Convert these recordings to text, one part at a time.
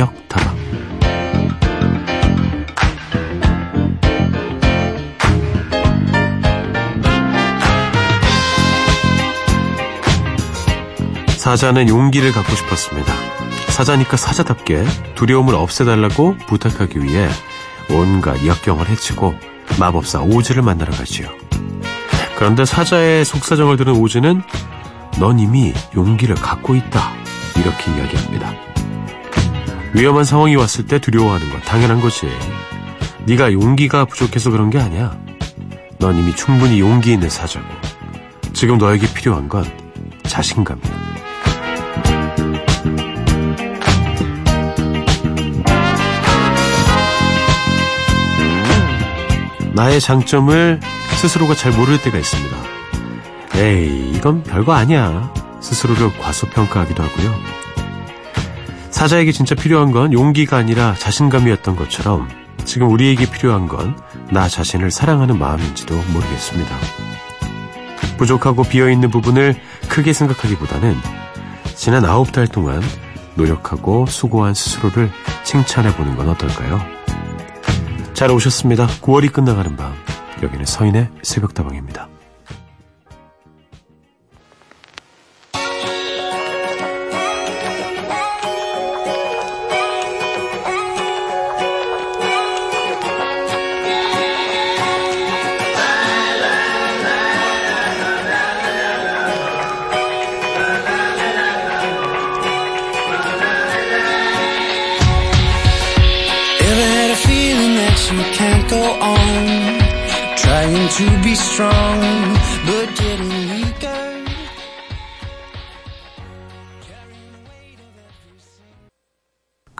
새벽다방. 사자는 용기를 갖고 싶었습니다. 사자니까 사자답게 두려움을 없애달라고 부탁하기 위해 온갖 역경을 헤치고 마법사 오즈를 만나러 가지요. 그런데 사자의 속사정을 들은 오즈는 넌 이미 용기를 갖고 있다 이렇게 이야기합니다. 위험한 상황이 왔을 때 두려워하는 건 당연한 거지. 네가 용기가 부족해서 그런 게 아니야. 넌 이미 충분히 용기 있는 사자고 지금 너에게 필요한 건 자신감이야. 나의 장점을 스스로가 잘 모를 때가 있습니다. 에이, 이건 별거 아니야. 스스로를 과소평가하기도 하고요. 사자에게 진짜 필요한 건 용기가 아니라 자신감이었던 것처럼 지금 우리에게 필요한 건 나 자신을 사랑하는 마음인지도 모르겠습니다. 부족하고 비어있는 부분을 크게 생각하기보다는 지난 9달 동안 노력하고 수고한 스스로를 칭찬해보는 건 어떨까요? 잘 오셨습니다. 9월이 끝나가는 밤, 여기는 서인의 새벽다방입니다.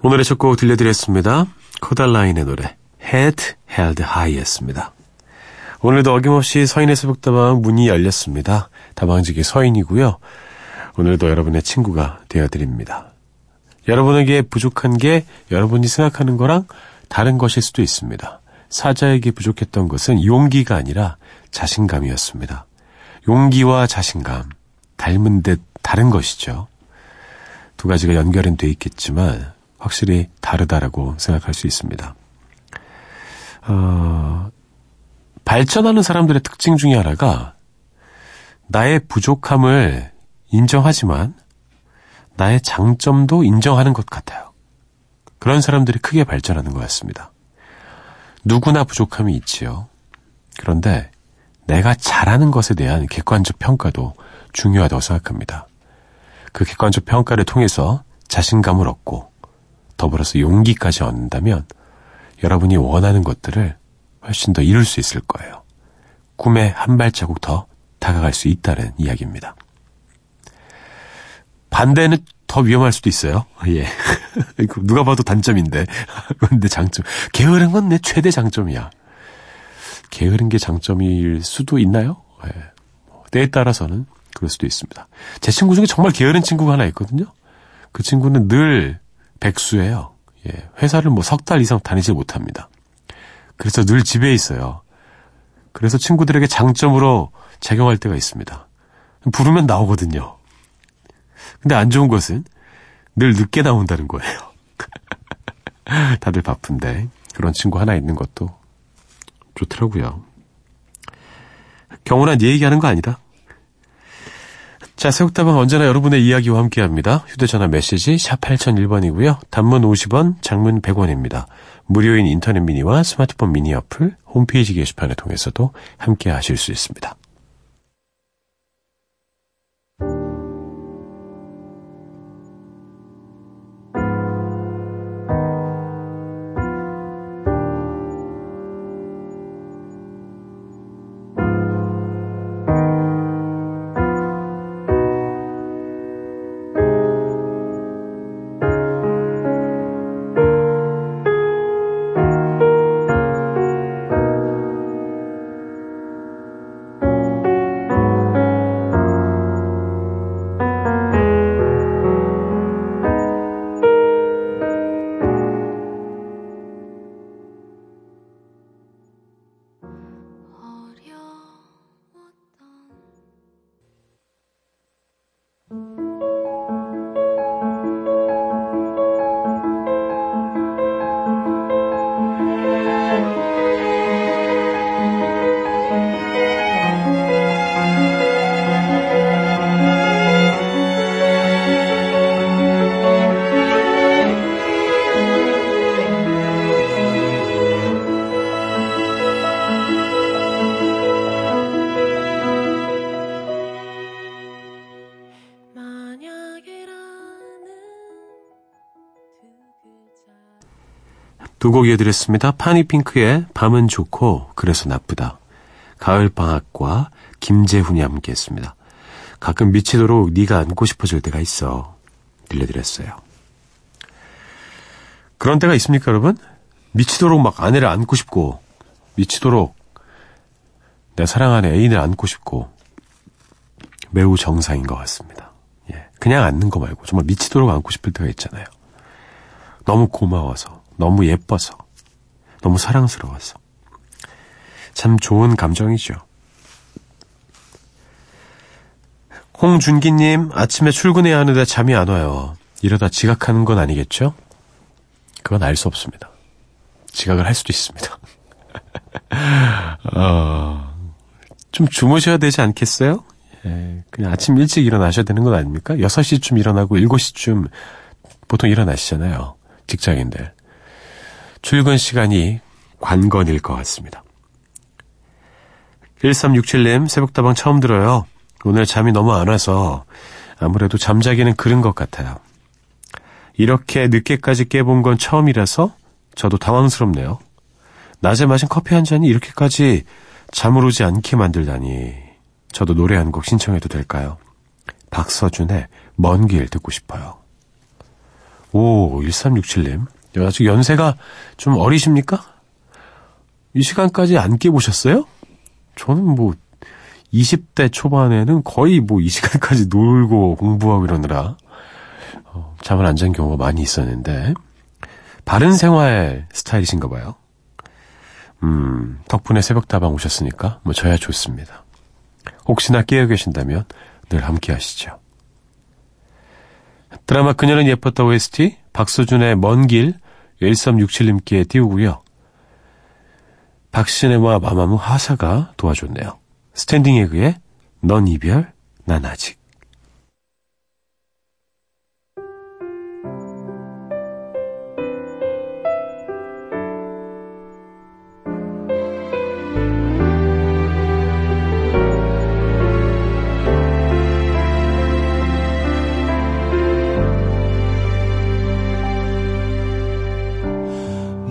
오늘의 첫 곡 들려드렸습니다. 코달라인의 노래 Head Held High였습니다. 오늘도 어김없이 서인의 새벽다방 문이 열렸습니다. 다방직이 서인이고요. 오늘도 여러분의 친구가 되어드립니다. 여러분에게 부족한 게 여러분이 생각하는 거랑 다른 것일 수도 있습니다. 사자에게 부족했던 것은 용기가 아니라 자신감이었습니다. 용기와 자신감, 닮은 듯 다른 것이죠. 두 가지가 연결은 돼 있겠지만 확실히 다르다라고 생각할 수 있습니다. 발전하는 사람들의 특징 중에 하나가 나의 부족함을 인정하지만 나의 장점도 인정하는 것 같아요. 그런 사람들이 크게 발전하는 것 같습니다. 누구나 부족함이 있지요. 그런데 내가 잘하는 것에 대한 객관적 평가도 중요하다고 생각합니다. 그 객관적 평가를 통해서 자신감을 얻고 더불어서 용기까지 얻는다면 여러분이 원하는 것들을 훨씬 더 이룰 수 있을 거예요. 꿈에 한 발자국 더 다가갈 수 있다는 이야기입니다. 반대는 더 위험할 수도 있어요. 예. 누가 봐도 단점인데. 근데 장점. 게으른 건 내 최대 장점이야. 게으른 게 장점일 수도 있나요? 예. 때에 따라서는 그럴 수도 있습니다. 제 친구 중에 정말 게으른 친구가 하나 있거든요. 그 친구는 늘 백수예요. 예. 회사를 뭐 3달 이상 다니지 못합니다. 그래서 늘 집에 있어요. 그래서 친구들에게 장점으로 작용할 때가 있습니다. 부르면 나오거든요. 근데 안 좋은 것은 늘 늦게 나온다는 거예요. 다들 바쁜데 그런 친구 하나 있는 것도 좋더라고요. 경훈아, 네 얘기하는 거 아니다. 자, 새벽다방 언제나 여러분의 이야기와 함께합니다. 휴대전화 메시지 샵 8001번이고요. 단문 50원, 장문 100원입니다. 무료인 인터넷 미니와 스마트폰 미니 어플, 홈페이지 게시판을 통해서도 함께하실 수 있습니다. 두 곡 이어드렸습니다. 파니핑크의 밤은 좋고 그래서 나쁘다, 가을방학과 김재훈이 함께 했습니다. 가끔 미치도록 네가 안고 싶어질 때가 있어 들려드렸어요. 그런 때가 있습니까, 여러분? 미치도록 막 아내를 안고 싶고, 미치도록 내 사랑하는 애인을 안고 싶고, 매우 정상인 것 같습니다. 예, 그냥 안는 거 말고 정말 미치도록 안고 싶을 때가 있잖아요. 너무 고마워서, 너무 예뻐서, 너무 사랑스러워서. 참 좋은 감정이죠. 홍준기님, 아침에 출근해야 하는데 잠이 안 와요. 이러다 지각하는 건 아니겠죠? 그건 알 수 없습니다. 지각을 할 수도 있습니다. 좀 주무셔야 되지 않겠어요? 예, 그냥 아침 일찍 일어나셔야 되는 건 아닙니까? 6시쯤 일어나고 7시쯤 보통 일어나시잖아요, 직장인들. 출근 시간이 관건일 것 같습니다. 1367님, 새벽다방 처음 들어요. 오늘 잠이 너무 안 와서 아무래도 잠자기는 그른 것 같아요. 이렇게 늦게까지 깨본 건 처음이라서 저도 당황스럽네요. 낮에 마신 커피 한 잔이 이렇게까지 잠을 오지 않게 만들다니. 저도 노래 한 곡 신청해도 될까요? 박서준의 먼 길 듣고 싶어요. 오, 1367님. 아직 연세가 좀 어리십니까? 이 시간까지 안 깨보셨어요? 저는 20대 초반에는 거의 이 시간까지 놀고 공부하고 이러느라 잠을 안 잔 경우가 많이 있었는데, 바른 생활 스타일이신가 봐요. 덕분에 새벽다방 오셨으니까 저야 좋습니다. 혹시나 깨어 계신다면 늘 함께 하시죠. 드라마 그녀는 예뻤다 OST 박서준의 먼 길 1367님께 띄우고요. 박신혜와 마마무 하사가 도와줬네요. 스탠딩 에그의 넌 이별 난 아직.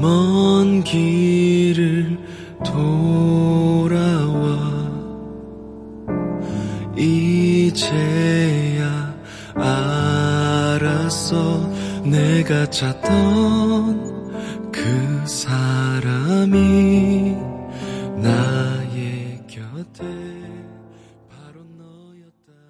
먼 길을 돌아와 이제야 알았어. 내가 찾던 그 사람이 나의 곁에 바로 너였다는.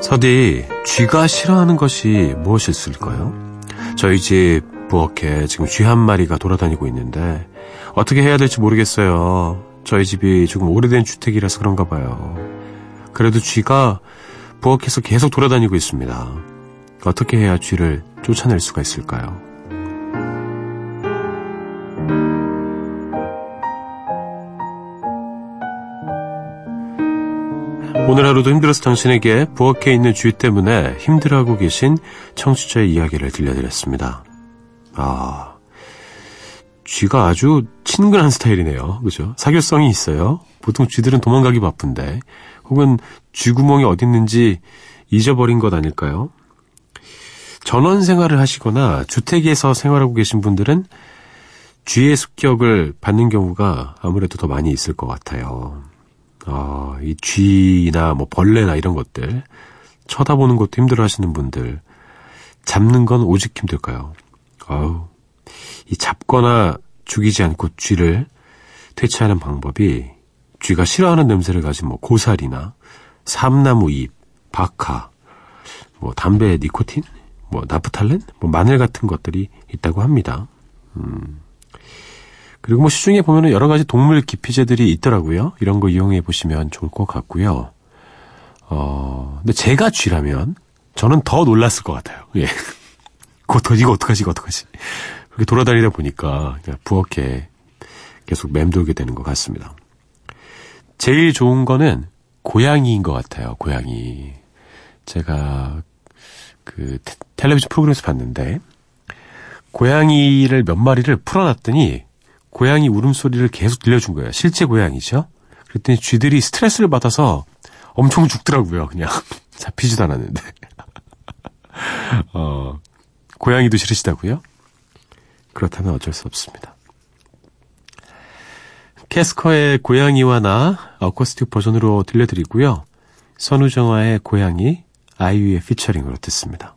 서디, 쥐가 싫어하는 것이 무엇일까요? 저희 집 부엌에 지금 쥐 한 마리가 돌아다니고 있는데 어떻게 해야 될지 모르겠어요. 저희 집이 조금 오래된 주택이라서 그런가 봐요. 그래도 쥐가 부엌에서 계속 돌아다니고 있습니다. 어떻게 해야 쥐를 쫓아낼 수가 있을까요? 오늘 하루도 힘들어서 당신에게 부엌에 있는 쥐 때문에 힘들어하고 계신 청취자의 이야기를 들려드렸습니다. 아, 쥐가 아주 친근한 스타일이네요. 그죠? 사교성이 있어요. 보통 쥐들은 도망가기 바쁜데 혹은 쥐구멍이 어디 있는지 잊어버린 것 아닐까요? 전원 생활을 하시거나 주택에서 생활하고 계신 분들은 쥐의 습격을 받는 경우가 아무래도 더 많이 있을 것 같아요. 이 쥐나 뭐 벌레나 이런 것들 쳐다보는 것도 힘들어 하시는 분들, 잡는 건 오직 힘들까요? 이 잡거나 죽이지 않고 쥐를 퇴치하는 방법이 쥐가 싫어하는 냄새를 가진 뭐 고사리나 삼나무 잎, 박하, 뭐 담배 니코틴, 뭐 나프탈렌, 뭐 마늘 같은 것들이 있다고 합니다. 그리고 뭐 시중에 보면은 여러 가지 동물 기피제들이 있더라고요. 이런 거 이용해 보시면 좋을 것 같고요. 근데 제가 쥐라면 저는 더 놀랐을 것 같아요. 예. 이거 어떡하지. 그렇게 돌아다니다 보니까 부엌에 계속 맴돌게 되는 것 같습니다. 제일 좋은 거는 고양이인 것 같아요. 고양이. 제가 그 텔레비전 프로그램에서 봤는데 고양이를 몇 마리를 풀어놨더니 고양이 울음소리를 계속 들려준 거예요. 실제 고양이죠. 그랬더니 쥐들이 스트레스를 받아서 엄청 죽더라고요. 그냥 잡히지도 않았는데. 고양이도 싫으시다고요? 그렇다면 어쩔 수 없습니다. 캐스커의 고양이와 나 어쿠스틱 버전으로 들려드리고요. 선우정아의 고양이, 아이유의 피처링으로 듣습니다.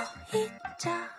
있자.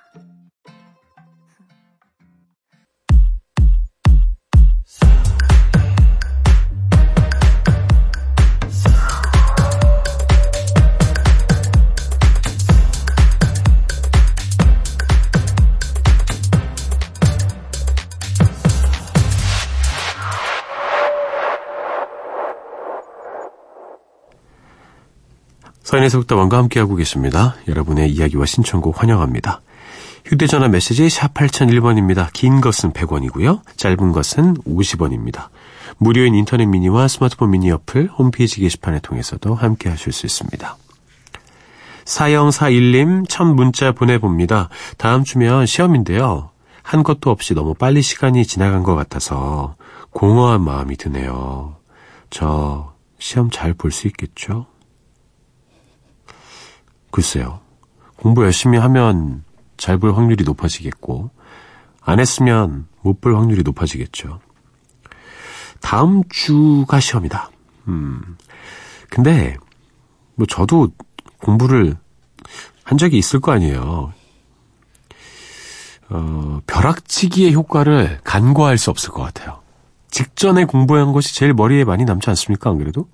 서인의 새벽다방과 함께하고 계십니다. 여러분의 이야기와 신청곡 환영합니다. 휴대전화 메시지 샵 8001번입니다. 긴 것은 100원이고요. 짧은 것은 50원입니다. 무료인 인터넷 미니와 스마트폰 미니 어플, 홈페이지 게시판을 통해서도 함께하실 수 있습니다. 4041님 첫 문자 보내봅니다. 다음 주면 시험인데요. 한 것도 없이 너무 빨리 시간이 지나간 것 같아서 공허한 마음이 드네요. 저 시험 잘 볼 수 있겠죠? 글쎄요. 공부 열심히 하면 잘 볼 확률이 높아지겠고 안 했으면 못 볼 확률이 높아지겠죠. 다음 주가 시험이다. 근데 뭐 저도 공부를 한 적이 있을 거 아니에요. 벼락치기의 효과를 간과할 수 없을 것 같아요. 직전에 공부한 것이 제일 머리에 많이 남지 않습니까? 안 그래도?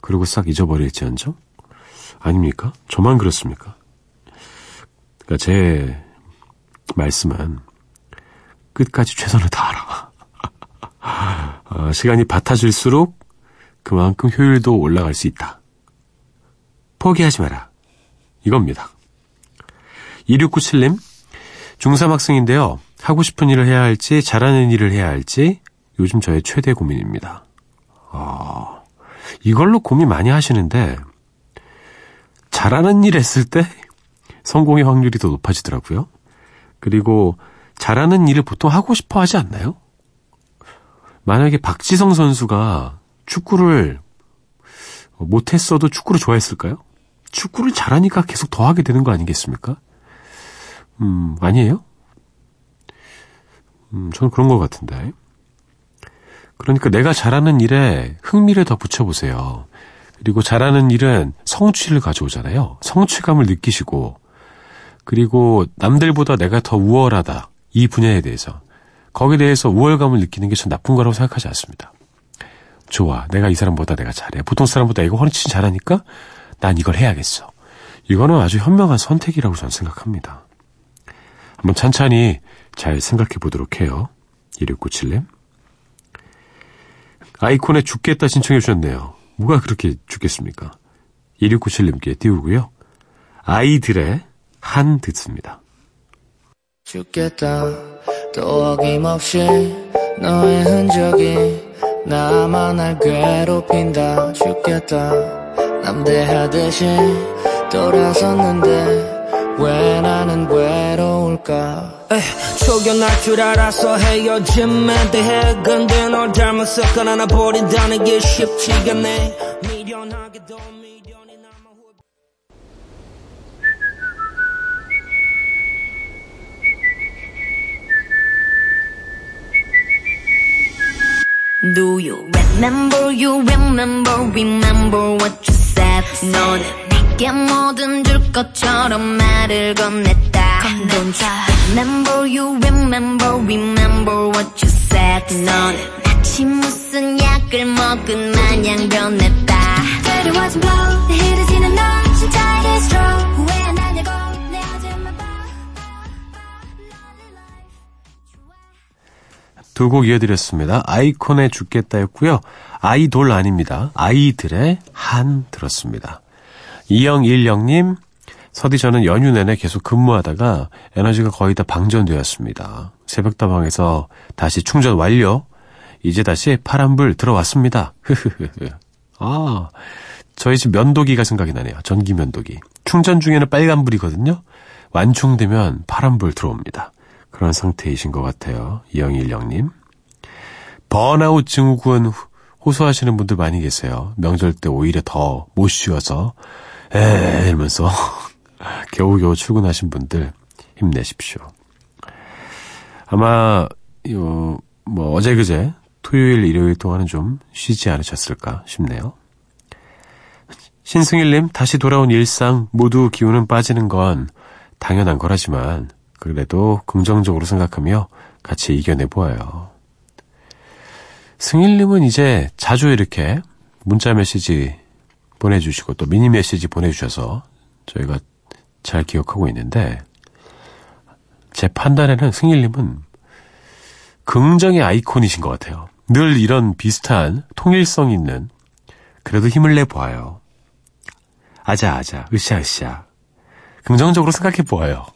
그리고 싹 잊어버릴지언정? 아닙니까? 저만 그렇습니까? 그러니까 제 말씀은 끝까지 최선을 다하라. 시간이 밭아질수록 그만큼 효율도 올라갈 수 있다. 포기하지 마라. 이겁니다. 2697님, 중3 학생인데요. 하고 싶은 일을 해야 할지 잘하는 일을 해야 할지 요즘 저의 최대 고민입니다. 이걸로 고민 많이 하시는데 잘하는 일 했을 때 성공의 확률이 더 높아지더라고요. 그리고 잘하는 일을 보통 하고 싶어 하지 않나요? 만약에 박지성 선수가 축구를 못했어도 축구를 좋아했을까요? 축구를 잘하니까 계속 더 하게 되는 거 아니겠습니까? 아니에요? 저는 그런 것 같은데. 그러니까 내가 잘하는 일에 흥미를 더 붙여보세요. 그리고 잘하는 일은 성취를 가져오잖아요. 성취감을 느끼시고, 그리고 남들보다 내가 더 우월하다, 이 분야에 대해서, 거기에 대해서 우월감을 느끼는 게 전 나쁜 거라고 생각하지 않습니다. 좋아, 내가 이 사람보다 내가 잘해. 보통 사람보다 이거 훨씬 잘하니까 난 이걸 해야겠어. 이거는 아주 현명한 선택이라고 저는 생각합니다. 한번 찬찬히 잘 생각해 보도록 해요. 1697님. 아이콘에 죽겠다 신청해 주셨네요. 뭐가 그렇게 죽겠습니까? 1697님께 띄우고요. 아이들의 한 듣습니다. 죽겠다 또 어김없이 너의 흔적이 나만을 괴롭힌다. 죽겠다 남대하듯이 돌아섰는데 왜 나는 외로울까? 쫓겨날 줄 알아서 헤어짐에 대해 근데 널 잘못 섞어나 나 버린다는 게 쉽지가 않네. 미련하게도 미련이 남아 후... Do you remember? You remember? Remember what you said? 너는 내게 뭐든 줄 것처럼 말을 건넸다. Remember you remember remember what you said. 너는 마치 무슨 약을 먹은 마냥 변했다. Dirty was blow, 내 흐르지는 너 진짜 이게 stroke. 왜 안 하냐고 내 아줌마 봐. 두 곡 이어드렸습니다. 아이콘에 죽겠다였고요. 아이돌 아닙니다. 아이들의 한 들었습니다. 2010님, 서디 저는 연휴 내내 계속 근무하다가 에너지가 거의 다 방전되었습니다. 새벽다방에서 다시 충전 완료. 이제 다시 파란불 들어왔습니다. 아, 저희 집 면도기가 생각이 나네요. 전기 면도기. 충전 중에는 빨간불이거든요. 완충되면 파란불 들어옵니다. 그런 상태이신 것 같아요. 2010님. 번아웃 증후군 호소하시는 분들 많이 계세요. 명절 때 오히려 더 못 쉬어서 에이 이러면서 겨우겨우 출근하신 분들 힘내십시오. 아마 뭐 어제 그제 토요일 일요일 동안은 좀 쉬지 않으셨을까 싶네요. 신승일님, 다시 돌아온 일상 모두 기운은 빠지는 건 당연한 거라지만 그래도 긍정적으로 생각하며 같이 이겨내보아요. 승일님은 이제 자주 이렇게 문자 메시지 보내주시고 또 미니 메시지 보내주셔서 저희가 잘 기억하고 있는데, 제 판단에는 승일님은 긍정의 아이콘이신 것 같아요. 늘 이런 비슷한 통일성 있는, 그래도 힘을 내보아요, 아자아자, 으쌰으쌰, 긍정적으로 생각해보아요.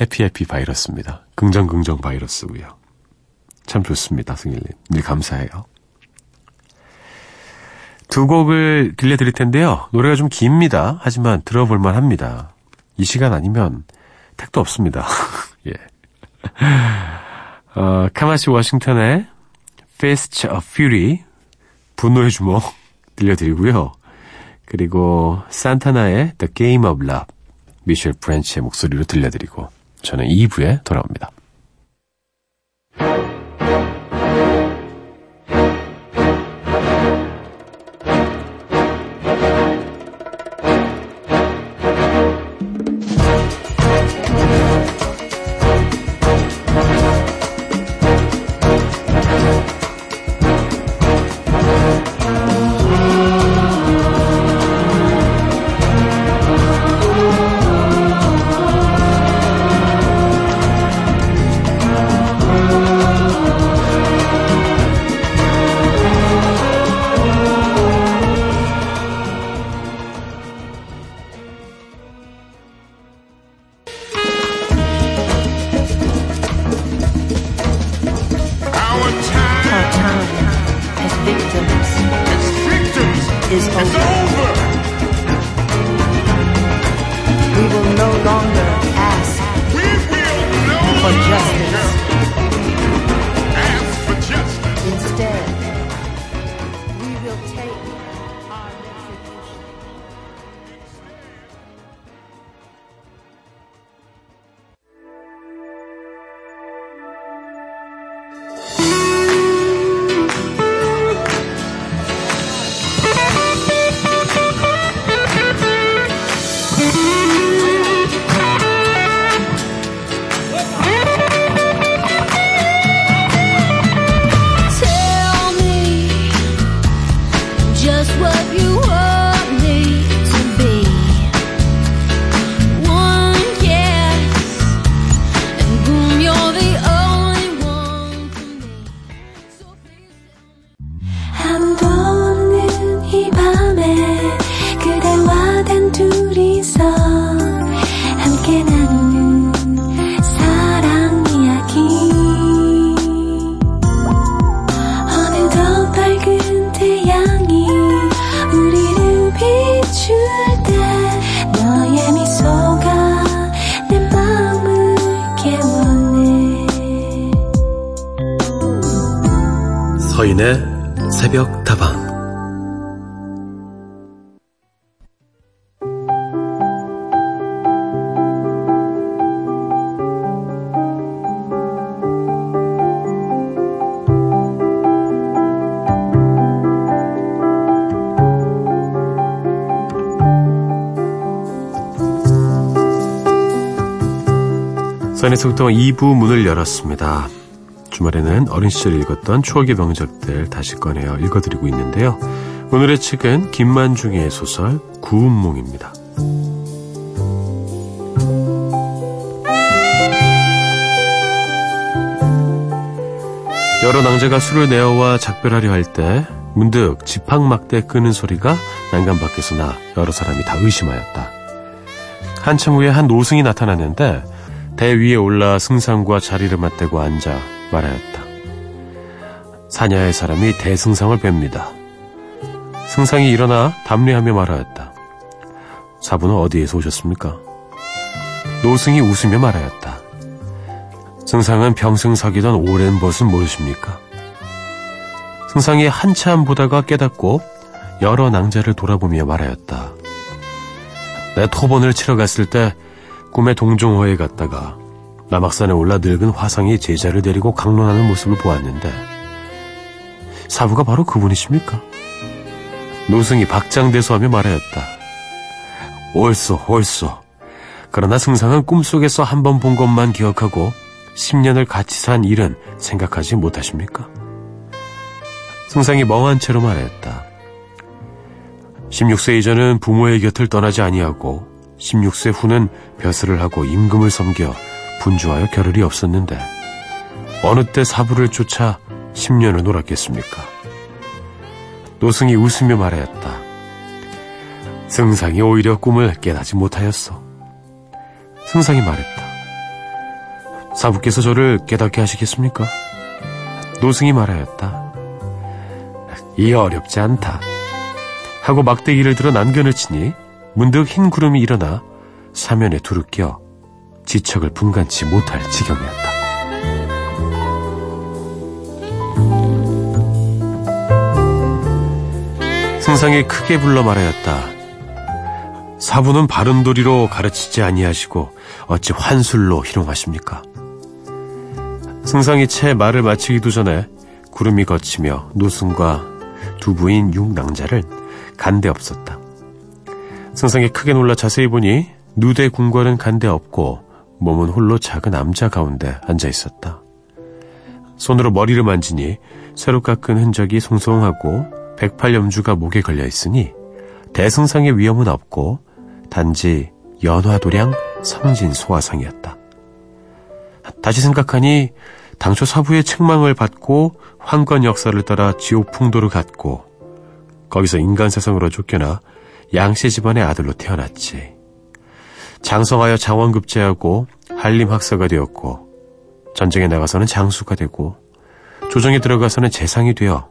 해피해피 바이러스입니다. 긍정 바이러스고요. 참 좋습니다. 승일님, 늘 감사해요. 두 곡을 들려드릴 텐데요. 노래가 좀 깁니다. 하지만 들어볼만 합니다. 이 시간 아니면 택도 없습니다. 예. 카마시 워싱턴의 Fist of Fury, 분노의 주먹 들려드리고요. 그리고 산타나의 The Game of Love, 미셸 프렌치의 목소리로 들려드리고 저는 2부에 돌아옵니다. Victims. It's over. 서인의 새벽다방. 서인의 새벽다방 2부 문을 열었습니다. 주말에는 어린 시절 읽었던 추억의 명작들 다시 꺼내어 읽어드리고 있는데요. 오늘의 책은 김만중의 소설 구운몽입니다. 여러 낭자가 술을 내어와 작별하려 할 때 문득 지팡막대 끄는 소리가 난간 밖에서 나 여러 사람이 다 의심하였다. 한참 후에 한 노승이 나타났는데 대 위에 올라 승상과 자리를 맞대고 앉아 말하였다. 사냐의 사람이 대승상을 뵙니다. 승상이 일어나 담례하며 말하였다. 사부는 어디에서 오셨습니까? 노승이 웃으며 말하였다. 승상은 평생 사귀던 오랜 벗은 무엇입니까? 승상이 한참 보다가 깨닫고 여러 낭자를 돌아보며 말하였다. 내 토번을 치러 갔을 때 꿈에 동종호에 갔다가 남악산에 올라 늙은 화상이 제자를 데리고 강론하는 모습을 보았는데 사부가 바로 그분이십니까? 노승이 박장대소하며 말하였다. 옳소. 그러나 승상은 꿈속에서 한 번 본 것만 기억하고 10년을 같이 산 일은 생각하지 못하십니까? 승상이 멍한 채로 말하였다. 16세 이전은 부모의 곁을 떠나지 아니하고 16세 후는 벼슬을 하고 임금을 섬겨 분주하여 겨를이 없었는데 어느 때 사부를 쫓아 10년을 놀았겠습니까? 노승이 웃으며 말하였다. 승상이 오히려 꿈을 깨닫지 못하였어. 승상이 말했다. 사부께서 저를 깨닫게 하시겠습니까? 노승이 말하였다. 이 어렵지 않다. 하고 막대기를 들어 난간을 치니 문득 흰 구름이 일어나 사면에 두르껴 지척을 분간치 못할 지경이었다. 승상이 크게 불러 말하였다. 사부는 바른 도리로 가르치지 아니하시고 어찌 환술로 희롱하십니까? 승상이 채 말을 마치기도 전에 구름이 걷히며 노승과 두 부인 육낭자를 간데 없었다. 승상이 크게 놀라 자세히 보니 누대 궁궐은 간데 없고 몸은 홀로 작은 암자 가운데 앉아있었다. 손으로 머리를 만지니 새로 깎은 흔적이 송송하고 108염주가 목에 걸려있으니 대승상의 위험은 없고 단지 연화도량 성진소화상이었다. 다시 생각하니 당초 사부의 책망을 받고 황건 역사를 따라 지옥풍도를 갔고 거기서 인간 세상으로 쫓겨나 양씨 집안의 아들로 태어났지. 장성하여 장원급제하고 한림학사가 되었고 전쟁에 나가서는 장수가 되고 조정에 들어가서는 재상이 되어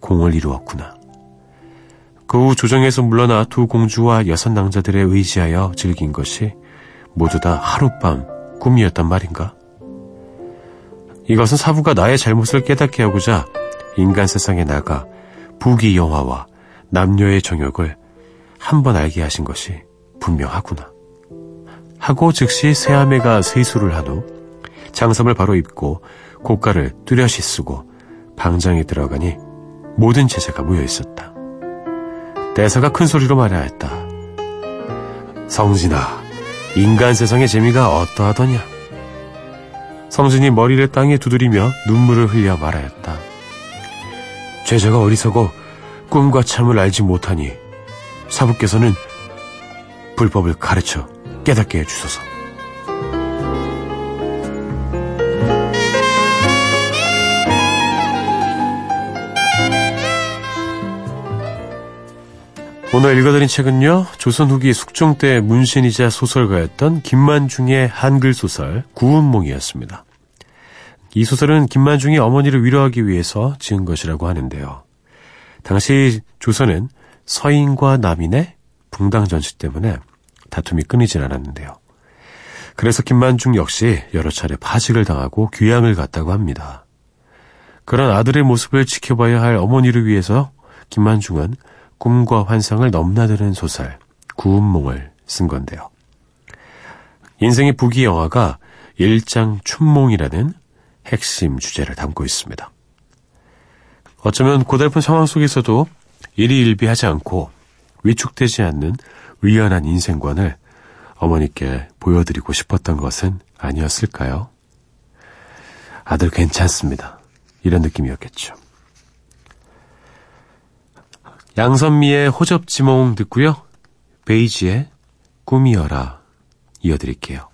공을 이루었구나. 그 후 조정에서 물러나 두 공주와 6 낭자들에 의지하여 즐긴 것이 모두 다 하룻밤 꿈이었단 말인가? 이것은 사부가 나의 잘못을 깨닫게 하고자 인간 세상에 나가 부귀 영화와 남녀의 정욕을 한번 알게 하신 것이 분명하구나. 하고 즉시 새아매가 세수를 한 후 장삼을 바로 입고 고깔을 뚜렷이 쓰고 방장에 들어가니 모든 제자가 모여있었다. 대사가 큰 소리로 말하였다. 성진아, 인간 세상의 재미가 어떠하더냐? 성진이 머리를 땅에 두드리며 눈물을 흘려 말하였다. 제자가 어리석어 꿈과 참을 알지 못하니 사부께서는 불법을 가르쳐 깨닫게 해주소서. 오늘 읽어드린 책은요, 조선 후기 숙종 때 문신이자 소설가였던 김만중의 한글 소설 구운몽이었습니다. 이 소설은 김만중이 어머니를 위로하기 위해서 지은 것이라고 하는데요. 당시 조선은 서인과 남인의 붕당전시 때문에 다툼이 끊이질 않았는데요. 그래서 김만중 역시 여러 차례 파직을 당하고 귀양을 갔다고 합니다. 그런 아들의 모습을 지켜봐야 할 어머니를 위해서 김만중은 꿈과 환상을 넘나드는 소설 구운몽을 쓴 건데요. 인생의 부귀 영화가 일장춘몽이라는 핵심 주제를 담고 있습니다. 어쩌면 고달픈 상황 속에서도 일희일비하지 않고 위축되지 않는 의연한 인생관을 어머니께 보여드리고 싶었던 것은 아니었을까요? 아들 괜찮습니다. 이런 느낌이었겠죠. 양선미의 호접지몽 듣고요. 베이지의 꿈이어라 이어드릴게요.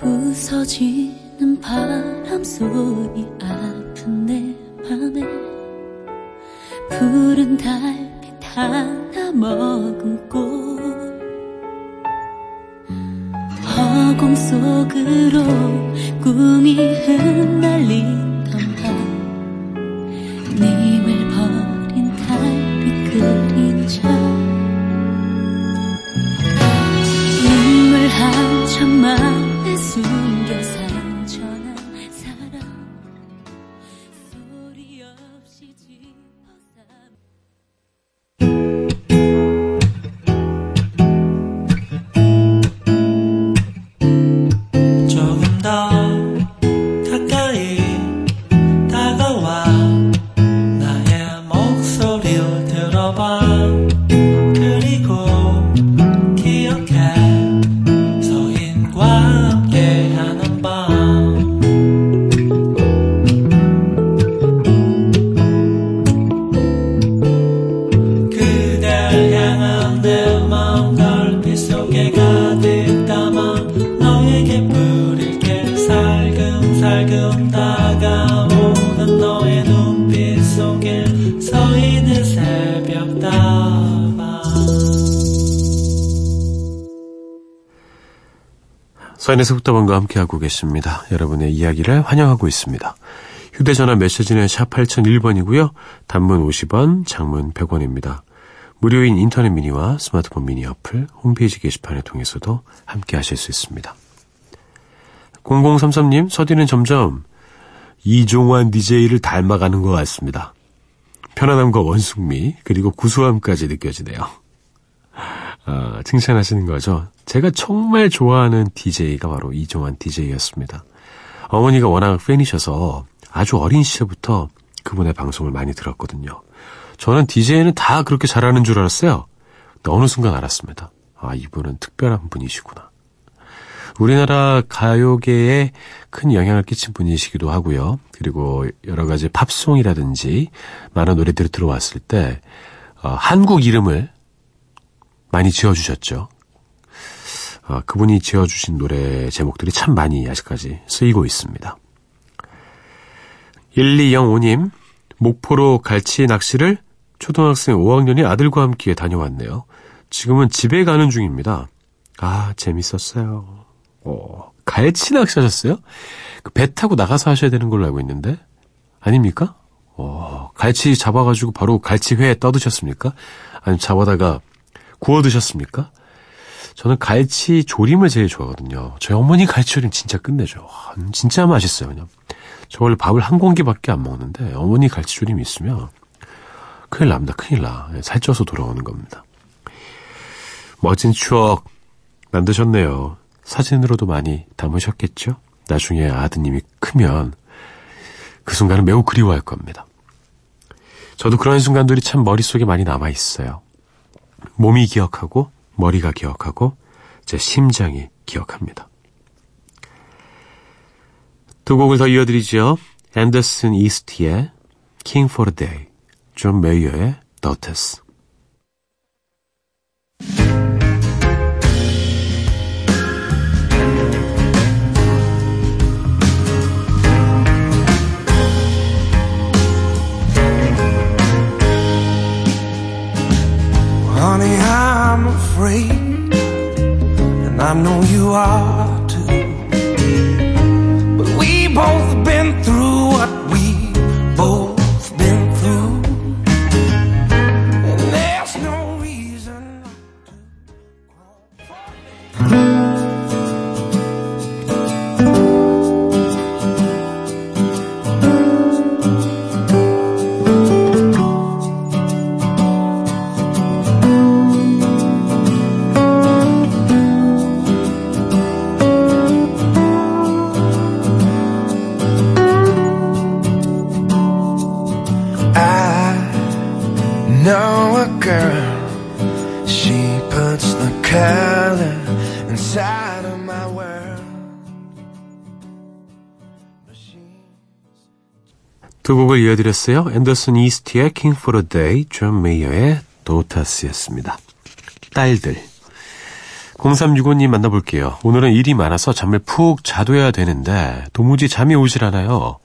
부서지는 바람 소리 아픈 내 맘에 푸른 달빛 하나 머금고 허공 속으로 꿈이 흩날리던 밤 님을 버린 달빛 그림자 눈물 한참만 숨겨 상처난 사랑 소리 없이 짚어삼 조금 더 가까이 다가와 나의 목소리를 들어봐 그리고 기억해 다가오는 너의 눈빛 속에 서인의 새벽다방. 서인의 새벽다방과 함께하고 계십니다. 여러분의 이야기를 환영하고 있습니다. 휴대전화 메시지는 샵 8001번이고요. 단문 50원, 장문 100원입니다. 무료인 인터넷 미니와 스마트폰 미니 어플, 홈페이지 게시판을 통해서도 함께하실 수 있습니다. 0033님, 서디는 점점 이종환 DJ를 닮아가는 것 같습니다. 편안함과 원숭미 그리고 구수함까지 느껴지네요. 아, 칭찬하시는 거죠. 제가 정말 좋아하는 DJ가 바로 이종환 DJ였습니다. 어머니가 워낙 팬이셔서 아주 어린 시절부터 그분의 방송을 많이 들었거든요. 저는 DJ는 다 그렇게 잘하는 줄 알았어요. 근데 어느 순간 알았습니다. 아, 이분은 특별한 분이시구나. 우리나라 가요계에 큰 영향을 끼친 분이시기도 하고요. 그리고 여러 가지 팝송이라든지 많은 노래들이 들어왔을 때 한국 이름을 많이 지어주셨죠. 그분이 지어주신 노래 제목들이 참 많이 아직까지 쓰이고 있습니다. 1205님, 목포로 갈치 낚시를 초등학생 5학년이 아들과 함께 다녀왔네요. 지금은 집에 가는 중입니다. 아, 재밌었어요. 갈치 낚시하셨어요? 배 타고 나가서 하셔야 되는 걸로 알고 있는데 아닙니까? 갈치 잡아가지고 바로 갈치회에 떠드셨습니까? 아니면 잡아다가 구워 드셨습니까? 저는 갈치 조림을 제일 좋아하거든요. 저희 어머니 갈치 조림 진짜 끝내죠. 와, 진짜 맛있어요. 그냥 저 원래 밥을 한 공기밖에 안 먹는데 어머니 갈치 조림이 있으면 큰일 납니다. 큰일 나. 살쪄서 돌아오는 겁니다. 멋진 추억 만드셨네요. 사진으로도 많이 담으셨겠죠? 나중에 아드님이 크면 그 순간은 매우 그리워할 겁니다. 저도 그런 순간들이 참 머릿속에 많이 남아있어요. 몸이 기억하고 머리가 기억하고 제 심장이 기억합니다. 두 곡을 더 이어드리죠. 앤더슨 이스트의 King for a Day, 존 메이어의 Daughters. Honey, I'm afraid, and I know you are too, but we both been through what we both been through, and there's no reason not to call for 두 곡을 이어드렸어요. 앤더슨 이스트의 King for a Day, 존 메이어의 도타스였습니다. 딸들. 0365님 만나볼게요. 오늘은 일이 많아서 잠을 푹 자둬야 되는데 도무지 잠이 오질 않아요.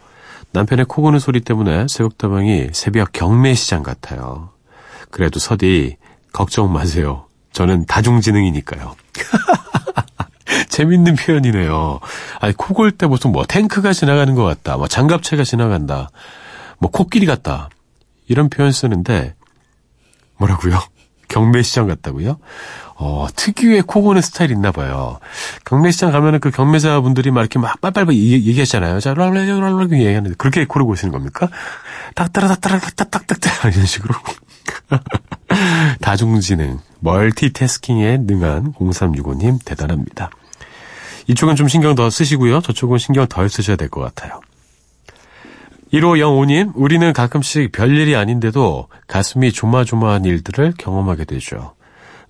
남편의 코 고는 소리 때문에 새벽다방이 새벽 경매시장 같아요. 그래도 서디 걱정 마세요. 저는 다중지능이니까요. 재밌는 표현이네요. 아니, 코 골 때 무슨 뭐 탱크가 지나가는 것 같다, 뭐 장갑차가 지나간다, 뭐 코끼리 같다, 이런 표현 쓰는데 뭐라고요? 경매시장 같다고요? 특유의 코 고는 스타일이 있나 봐요. 경매시장 가면은 그 경매사분들이 막 이렇게 막 빨빨빨 얘기하잖아요. 자, 랄랄랄랄 얘기하는데 그렇게 코를 고시는 겁니까? 딱따라딱따라딱딱딱딱 이런 식으로. 다중지능, 멀티태스킹에 능한 0365님 대단합니다. 이쪽은 좀 신경 더 쓰시고요. 저쪽은 신경 덜 쓰셔야 될 것 같아요. 1505님, 우리는 가끔씩 별일이 아닌데도 가슴이 조마조마한 일들을 경험하게 되죠.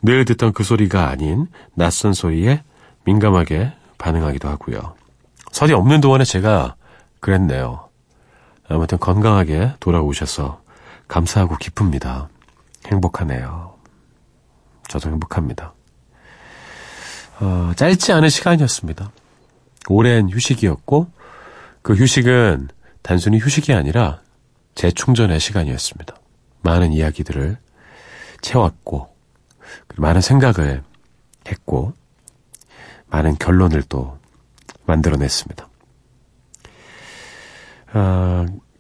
늘 듣던 그 소리가 아닌 낯선 소리에 민감하게 반응하기도 하고요. 설이 없는 동안에 제가 그랬네요. 아무튼 건강하게 돌아오셔서 감사하고 기쁩니다. 행복하네요. 저도 행복합니다. 짧지 않은 시간이었습니다. 오랜 휴식이었고 그 휴식은 단순히 휴식이 아니라 재충전의 시간이었습니다. 많은 이야기들을 채웠고 많은 생각을 했고 많은 결론을 또 만들어냈습니다.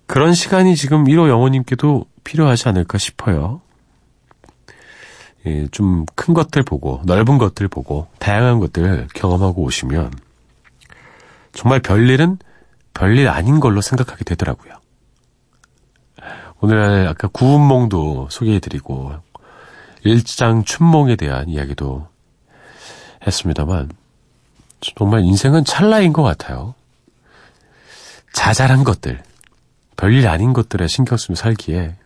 그런 시간이 지금 1호 영호님께도 필요하지 않을까 싶어요. 예, 좀 큰 것들 보고 넓은 것들 보고 다양한 것들 경험하고 오시면 정말 별일은 별일 아닌 걸로 생각하게 되더라고요. 오늘 아까 구운몽도 소개해드리고 일장춘몽에 대한 이야기도 했습니다만 정말 인생은 찰나인 것 같아요. 자잘한 것들, 별일 아닌 것들에 신경 쓰며 살기에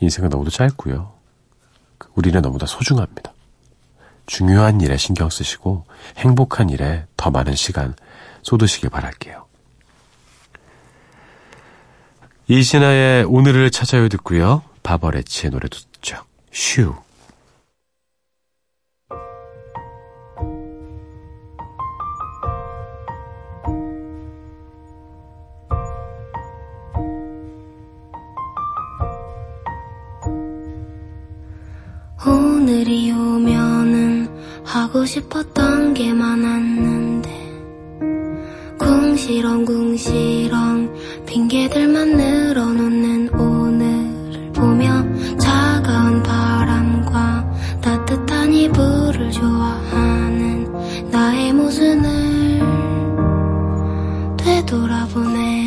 인생은 너무도 짧고요. 우리는 너무나 소중합니다. 중요한 일에 신경 쓰시고 행복한 일에 더 많은 시간 쏟으시길 바랄게요. 이진아의 오늘을 찾아요 듣고요. 바버레치의 노래도 듣죠. 슈. 오늘이 오면은 하고 싶었던 게 많았는데 궁시렁궁시렁 핑계들만 늘어놓는 오늘을 보며 차가운 바람과 따뜻한 이불을 좋아하는 나의 모습을 되돌아보네.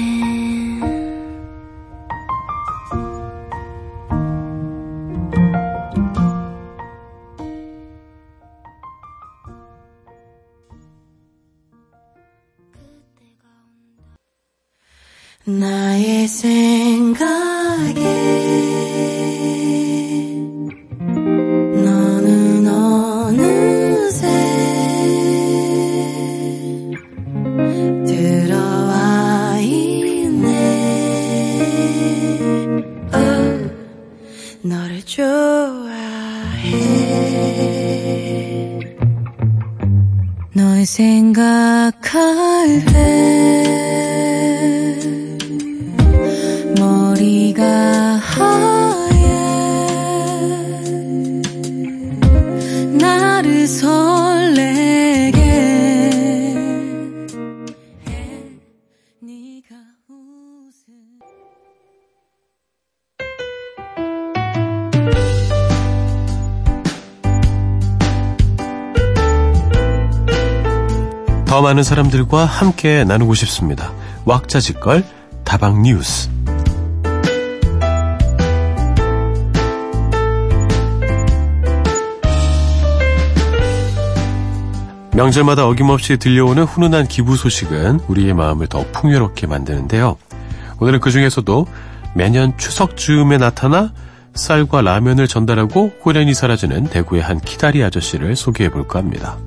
나의 생각에 너는 어느새 들어와 있네. 시작할 때 머리가 하얘 나를 설레게 해 네가 웃음. 더 많은 사람들과 함께 나누고 싶습니다. 왁자지껄 다방 뉴스. 명절마다 어김없이 들려오는 훈훈한 기부 소식은 우리의 마음을 더 풍요롭게 만드는데요. 오늘은 그 중에서도 매년 추석 즈음에 나타나 쌀과 라면을 전달하고 호련히 사라지는 대구의 한 키다리 아저씨를 소개해볼까 합니다.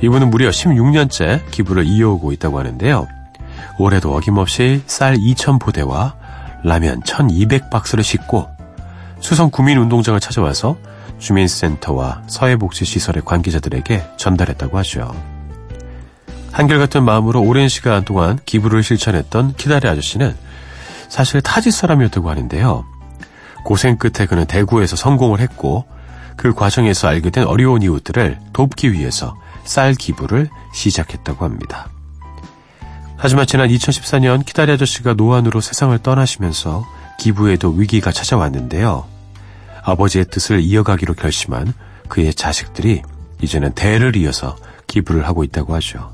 이분은 무려 16년째 기부를 이어오고 있다고 하는데요. 올해도 어김없이 쌀 2,000포대와 라면 1,200박스를 싣고 수성 구민운동장을 찾아와서 주민센터와 사회복지시설의 관계자들에게 전달했다고 하죠. 한결같은 마음으로 오랜 시간 동안 기부를 실천했던 키다리 아저씨는 사실 타지 사람이었다고 하는데요. 고생 끝에 그는 대구에서 성공을 했고 그 과정에서 알게 된 어려운 이웃들을 돕기 위해서 쌀 기부를 시작했다고 합니다. 하지만 지난 2014년 키다리 아저씨가 노안으로 세상을 떠나시면서 기부에도 위기가 찾아왔는데요. 아버지의 뜻을 이어가기로 결심한 그의 자식들이 이제는 대를 이어서 기부를 하고 있다고 하죠.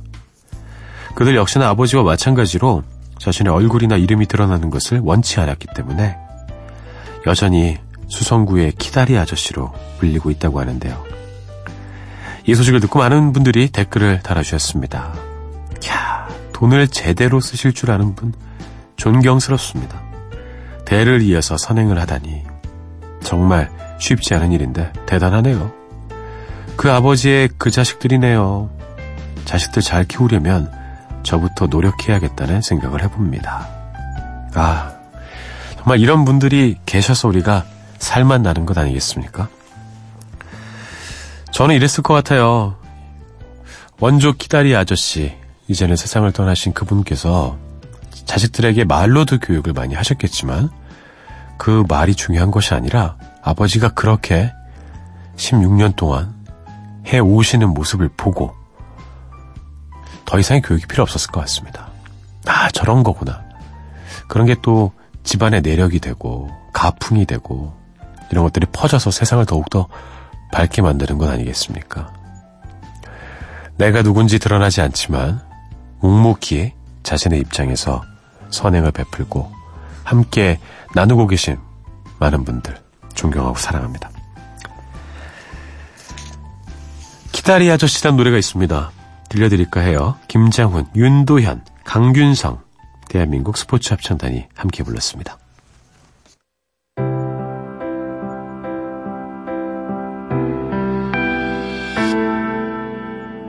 그들 역시나 아버지와 마찬가지로 자신의 얼굴이나 이름이 드러나는 것을 원치 않았기 때문에 여전히 수성구의 키다리 아저씨로 불리고 있다고 하는데요. 이 소식을 듣고 많은 분들이 댓글을 달아주셨습니다. 이야, 돈을 제대로 쓰실 줄 아는 분 존경스럽습니다. 대를 이어서 선행을 하다니 정말 쉽지 않은 일인데 대단하네요. 그 아버지의 그 자식들이네요. 자식들 잘 키우려면 저부터 노력해야겠다는 생각을 해봅니다. 아, 정말 이런 분들이 계셔서 우리가 살맛 나는 것 아니겠습니까? 저는 이랬을 것 같아요. 원조 키다리 아저씨, 이제는 세상을 떠나신 그분께서 자식들에게 말로도 교육을 많이 하셨겠지만 그 말이 중요한 것이 아니라 아버지가 그렇게 16년 동안 해오시는 모습을 보고 더 이상의 교육이 필요 없었을 것 같습니다. 아, 저런 거구나. 그런 게 또 집안의 내력이 되고 가풍이 되고 이런 것들이 퍼져서 세상을 더욱더 밝게 만드는 건 아니겠습니까? 내가 누군지 드러나지 않지만 묵묵히 자신의 입장에서 선행을 베풀고 함께 나누고 계신 많은 분들 존경하고 사랑합니다. 키다리 아저씨란 노래가 있습니다. 들려드릴까 해요. 김장훈, 윤도현, 강균성, 대한민국 스포츠 합창단이 함께 불렀습니다.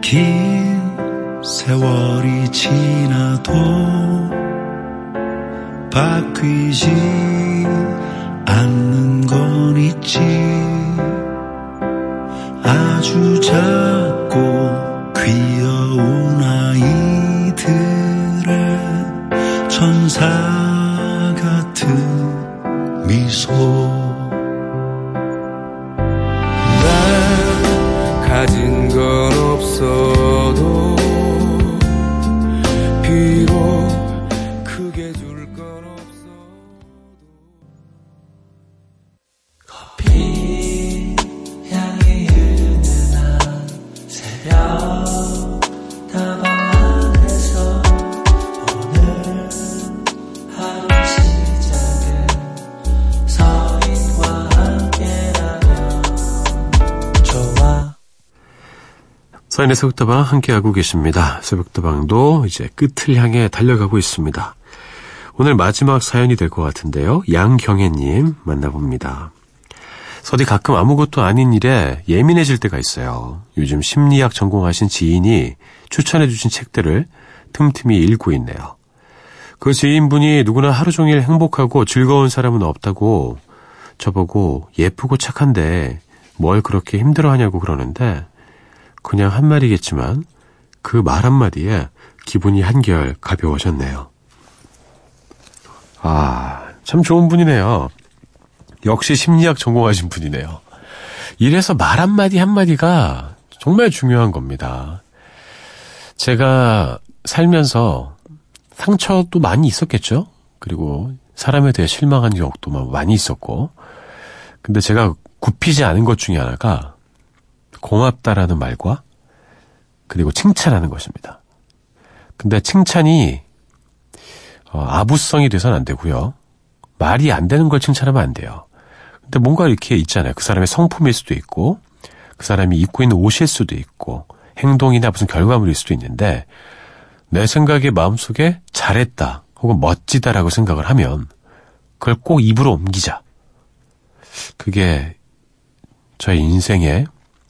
긴 세월이 지나도 바뀌지 않는 건 있지. 아주 작고 귀여운 아이들의 천사 같은 미소. 난 가진 건 없어도 비록 크게 줄 건 없어도 커피 향이 흐르는 한 새벽다방 안에서 오늘 하루 시작은 서인과 함께라면 좋아. 서인의 새벽다방 함께하고 계십니다. 새벽다방도 이제 끝을 향해 달려가고 있습니다. 오늘 마지막 사연이 될 것 같은데요. 양경혜님 만나봅니다. 서디 가끔 아무것도 아닌 일에 예민해질 때가 있어요. 요즘 심리학 전공하신 지인이 추천해주신 책들을 틈틈이 읽고 있네요. 그 지인분이 누구나 하루 종일 행복하고 즐거운 사람은 없다고 저보고 예쁘고 착한데 뭘 그렇게 힘들어하냐고 그러는데 그냥 한 말이겠지만 그 말 한마디에 기분이 한결 가벼워졌네요. 아, 참 좋은 분이네요. 역시 심리학 전공하신 분이네요. 이래서 말 한마디 한마디가 정말 중요한 겁니다. 제가 살면서 상처도 많이 있었겠죠? 그리고 사람에 대해 실망한 적도 많이 있었고, 근데 제가 굽히지 않은 것 중에 하나가 고맙다라는 말과 그리고 칭찬하는 것입니다. 근데 칭찬이 아부성이 돼서는 안 되고요. 말이 안 되는 걸 칭찬하면 안 돼요. 근데 뭔가 이렇게 있잖아요. 그 사람의 성품일 수도 있고 그 사람이 입고 있는 옷일 수도 있고 행동이나 무슨 결과물일 수도 있는데 내 생각에 마음속에 잘했다 혹은 멋지다라고 생각을 하면 그걸 꼭 입으로 옮기자. 그게 저의 인생에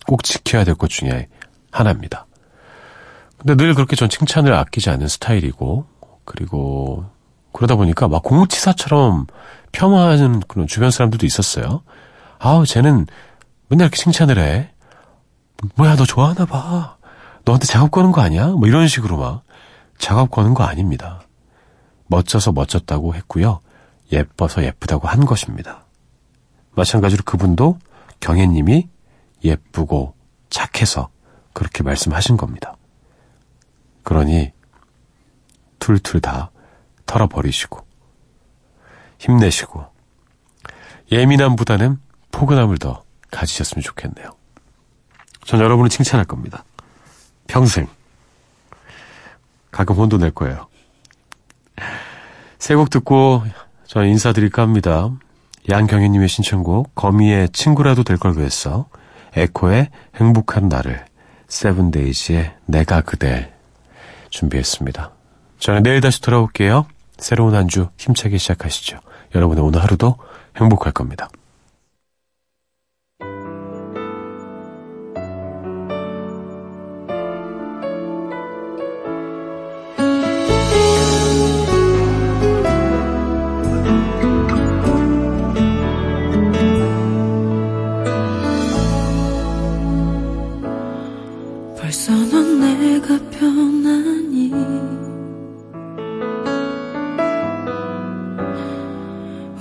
꼭 지켜야 될 것 중에 하나입니다. 근데 늘 그렇게 전 칭찬을 아끼지 않는 스타일이고 그리고 그러다 보니까 막 공치사처럼 폄하하는 그런 주변 사람들도 있었어요. 아우 쟤는 맨날 이렇게 칭찬을 해. 뭐야 너 좋아하나 봐. 너한테 작업 거는 거 아니야? 뭐 이런 식으로 막 작업 거는 거 아닙니다. 멋져서 멋졌다고 했고요. 예뻐서 예쁘다고 한 것입니다. 마찬가지로 그분도 경혜님이 예쁘고 착해서 그렇게 말씀하신 겁니다. 그러니 툴툴 다 털어버리시고 힘내시고 예민함보다는 포근함을 더 가지셨으면 좋겠네요. 전 여러분을 칭찬할 겁니다. 평생. 가끔 혼도 낼 거예요. 새 곡 듣고 전 인사드릴까 합니다. 양경희님의 신청곡 거미의 친구라도 될 걸 그랬어, 에코의 행복한 나를, 세븐데이즈의 내가 그댈 준비했습니다. 저는 내일 다시 돌아올게요. 새로운 한 주 힘차게 시작하시죠. 여러분의 오늘 하루도 행복할 겁니다. 벌써 넌 내가 변하니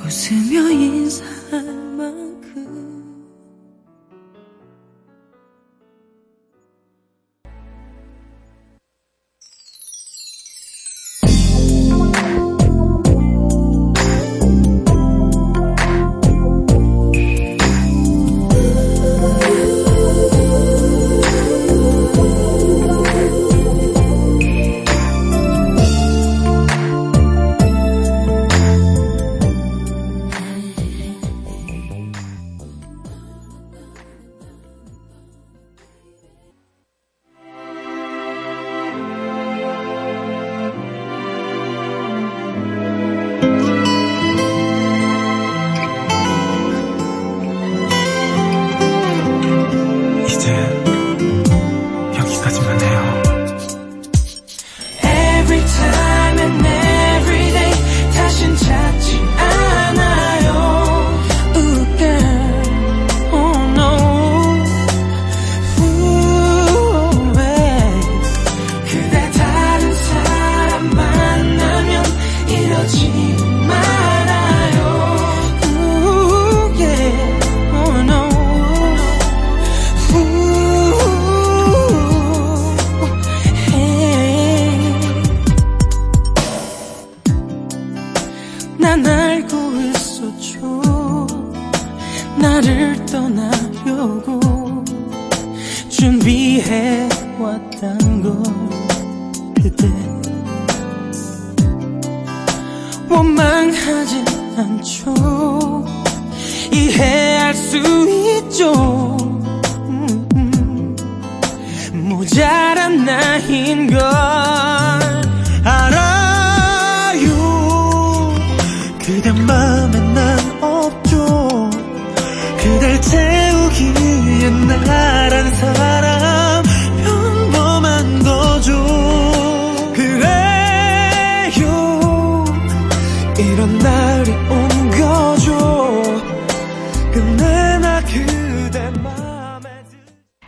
웃으며 인사할 만큼. 원망하지 않죠. 이해할 수 있죠. 모자란 나인 걸 알아요. 그대 마음엔 난 없죠. 그댈 채우기엔 나란 사람 평범한 거죠. 이런 날이 온 거죠. 끝내 나 그